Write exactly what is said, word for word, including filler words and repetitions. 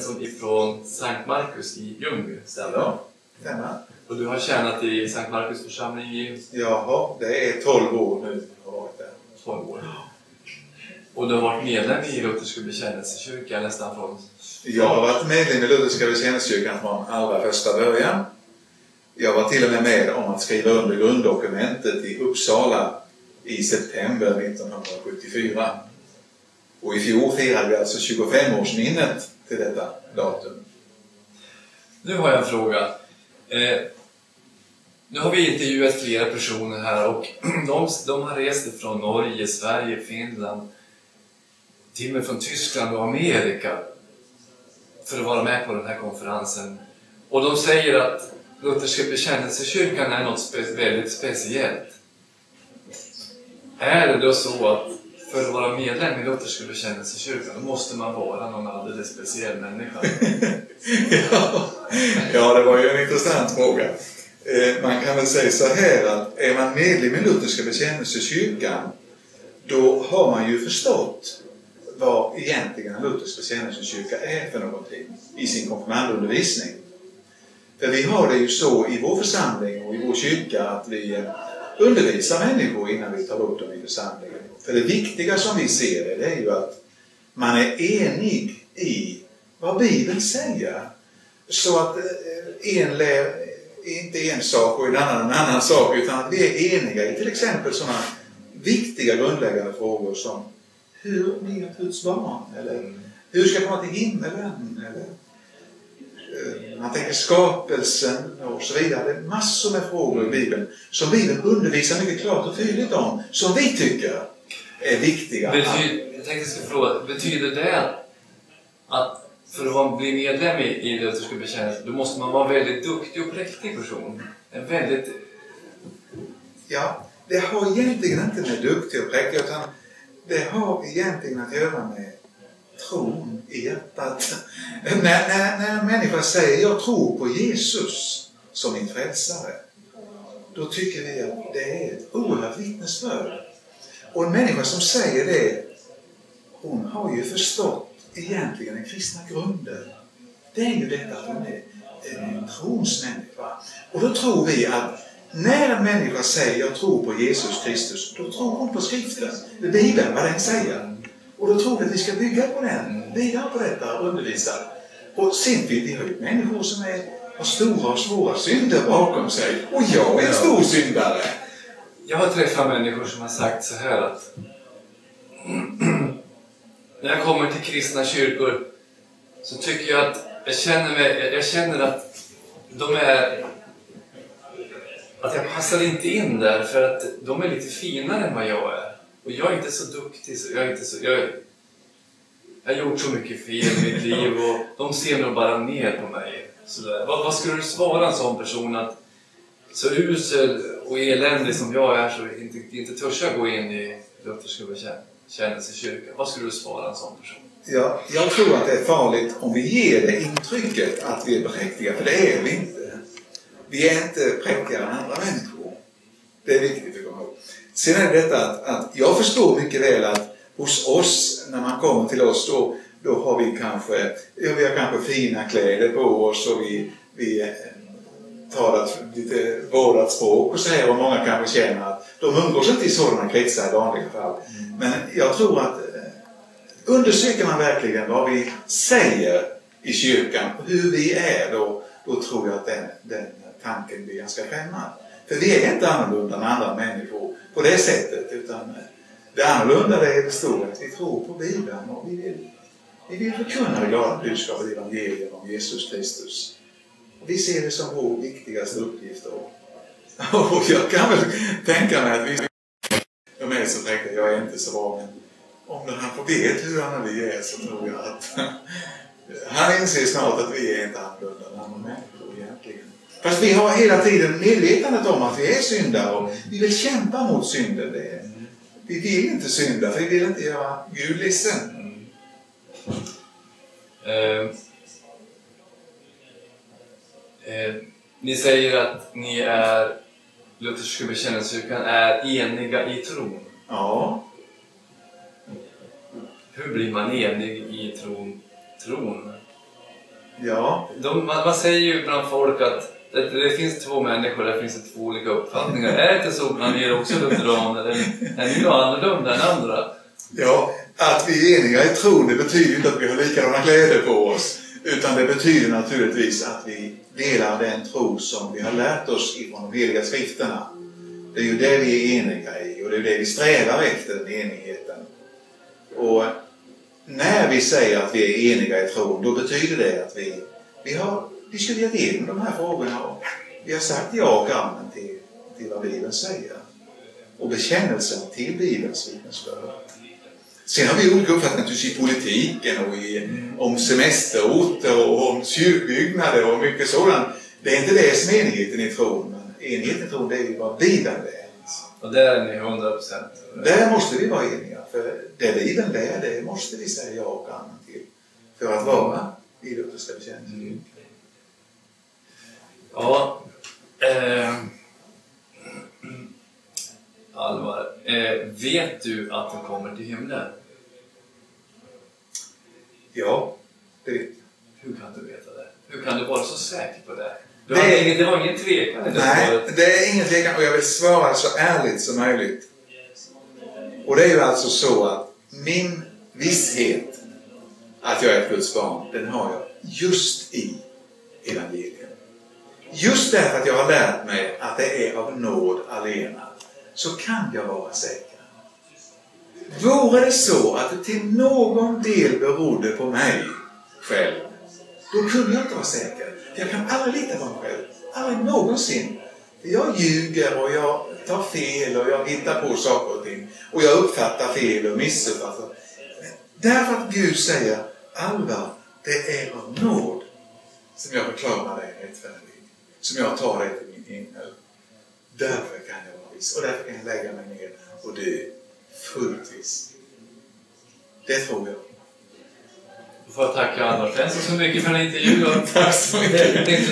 som ifrån Sankt Markus i Ljungby, stämmer? Ja, stämmer. Och du har tjänat i Sankt Markus församling i... Jaha, det är tolv år nu som jag har varit där. tolv år? Ja. Och du har varit medlem i Lutherska bekännelsekyrkan nästan från... Jag har varit medlem i Lutherska bekännelsekyrkan från allra första början. Jag var till och med med om att skriva under grunddokumentet i Uppsala i september nittonhundrasjuttiofyra. Och i fjol firade vi alltså tjugofemårsminnet till detta datum. Nu har jag en fråga. Eh, nu har vi intervjuat flera personer här och de, de har rest från Norge, Sverige, Finland, till och med från Tyskland och Amerika för att vara med på den här konferensen. Och de säger att Lutherska bekännelsekyrkan är något spe- väldigt speciellt. Är det då så att för att vara medlem i Lutherska bekännelsekyrkan då måste man vara någon alldeles speciell människa? ja. ja, det var ju en intressant fråga. Eh, man kan väl säga så här att är man medlem i Lutherska bekännelsekyrkan då har man ju förstått vad egentligen en Luthersk bekännelsekyrka är för någonting i sin konfirmandundervisning. För vi har det ju så i vår församling och i vår kyrka att vi undervisar människor innan vi tar upp dem i församlingen. För det viktiga som vi ser det, det är ju att man är enig i vad Bibeln säger. Så att en lär inte en sak och en annan en annan sak, utan att vi är eniga i till exempel sådana viktiga grundläggande frågor som hur blir Guds barn? Eller hur ska komma till himmelen? Eller man tänker skapelsen och så vidare. Det är massor med frågor i Bibeln som Bibeln undervisar mycket klart och tydligt om, som vi tycker är viktiga. Bety- jag tänkte ska fråga, betyder det att för att bli medlem i Lutherska bekännelsen då måste man vara väldigt duktig och präktig person? En väldigt... Ja, det har egentligen inte med duktig och präktig, utan det har egentligen att göra med tron i hjärtat. när, när, när en människa säger jag tror på Jesus som min frälsare, då tycker vi att det är ett oerhört vittnesbörd. Och en människa som säger det, hon har ju förstått egentligen den kristna grunden. Det är ju detta att hon är en tronsmänniska. Och då tror vi att när en människa säger jag tror på Jesus Kristus, då tror hon på skriften, det Bibeln, vad den säger. Och då tror vi att vi ska bygga på den, vidare på detta och undervisa. Och sen vill vi ha människor som är, har stora och svåra synder bakom sig. Och jag är en stor syndare. Jag har träffat människor som har sagt så här att när jag kommer till kristna kyrkor så tycker jag att jag känner, mig, jag känner att de är... Att jag passar inte in där för att de är lite finare än vad jag är. Och jag är inte så duktig, så jag är inte så... Jag, är, jag har gjort så mycket fel i mitt liv och de ser nog bara ner på mig. Sådär. Vad, vad skulle du svara en sån person att så usel och eländig som jag är så inte, inte törs jag gå in i Lutherska bekännelsekyrkan? Vad skulle du svara en sån person? Ja, jag tror att det är farligt om vi ger det intrycket att vi är präktiga, för det är vi inte. Vi är inte präktigare än andra människor. Det är viktigt att komma ihåg. Sen är det detta att, att jag förstår mycket väl att hos oss, när man kommer till oss då, då har vi kanske, ja, vi har kanske fina kläder på oss och vi, vi talar lite vårdat språk och så här, och många kanske känner att de umgås inte i sådana kretsar i vanliga fall. Men jag tror att undersöker man verkligen vad vi säger i kyrkan och hur vi är då, då tror jag att den, den tanken blir ganska främmande. För vi är inte annorlunda än andra människor på det sättet, utan det annorlunda det är det stora att vi tror på Bibeln och vi vill, vi vill förkunna det glada budskapet i evangeliet om Jesus Kristus. Och vi ser det som vår viktigaste uppgift då. Och jag kan väl tänka mig att vi de är så tänkte jag är inte så bra, men om den här får vet hur han vi är så tror jag att han inser snart att vi är inte annorlunda än andra människor egentligen. Fast vi har hela tiden medvetandet om att vi är syndare och vi vill kämpa mot synden. Vi vill inte synda, för vi vill inte göra Gud ledsen. Mm. Eh, eh, ni säger att ni är Lutherska bekännelsekyrkan är eniga i tron. Ja. Hur blir man enig i tron? Tron? Ja. De, man, man säger ju bland folk att det, det finns två människor, där finns det två olika uppfattningar. Är det inte så att man ger också lutheran, eller är ni något annorlunda än andra? Ja, att vi är eniga i tron, det betyder inte att vi har likadana kläder på oss. Utan det betyder naturligtvis att vi delar den tro som vi har lärt oss ifrån de heliga skrifterna. Det är ju det vi är eniga i, och det är det vi strävar efter, den enigheten. Och när vi säger att vi är eniga i tron, då betyder det att vi, vi har diskuterat igenom de här frågorna. Och vi har sagt ja och amen till, till vad Bibeln säger. Och bekännelsen till Bibelns vittnesbörd. Sen har vi olika uppfattningar i politiken och i, mm. om semesterorter och om kyrkbyggnader och mycket sådant. Det är inte det som är enigheten i tron. Enigheten i tron, det är ju vad Bibeln är. Och där är ni hundra procent. Där måste vi vara eniga. För det Bibeln är, det måste vi säga ja och amen till. För att vara i lutherska bekännelsekyrkan. Mm. Ja. Eh. Alvar, eh, vet du att de kommer till himlen? Ja, det vet jag. Hur kan du veta det? Hur kan du vara så säker på det? Du det, är, ingen, det var ingen tvekan. Nej, det, det är ingen tvekan, och jag vill svara så ärligt som möjligt. Och det är ju alltså så att min visshet att jag är Guds barn, den har jag just i evangeliet. Just därför att jag har lärt mig att det är av nåd allena, så kan jag vara säker. Vore det så att det till någon del berodde på mig själv, då kunde jag inte vara säker. Jag kan aldrig lita på mig själv. Aldrig någonsin. Jag ljuger och jag tar fel och jag hittar på saker och ting. Och jag uppfattar fel och missuppfattar. Men därför att Gud säger, Alvar, det är av nåd som jag förklarar dig rättfärdig. Som jag tar dig till min himmel. Därför kan jag. Och därför kan jag lägga mig ner och dö fulltvis. Det tror jag. Då får jag tacka Alvar så mycket för den intervjun. Tack så mycket.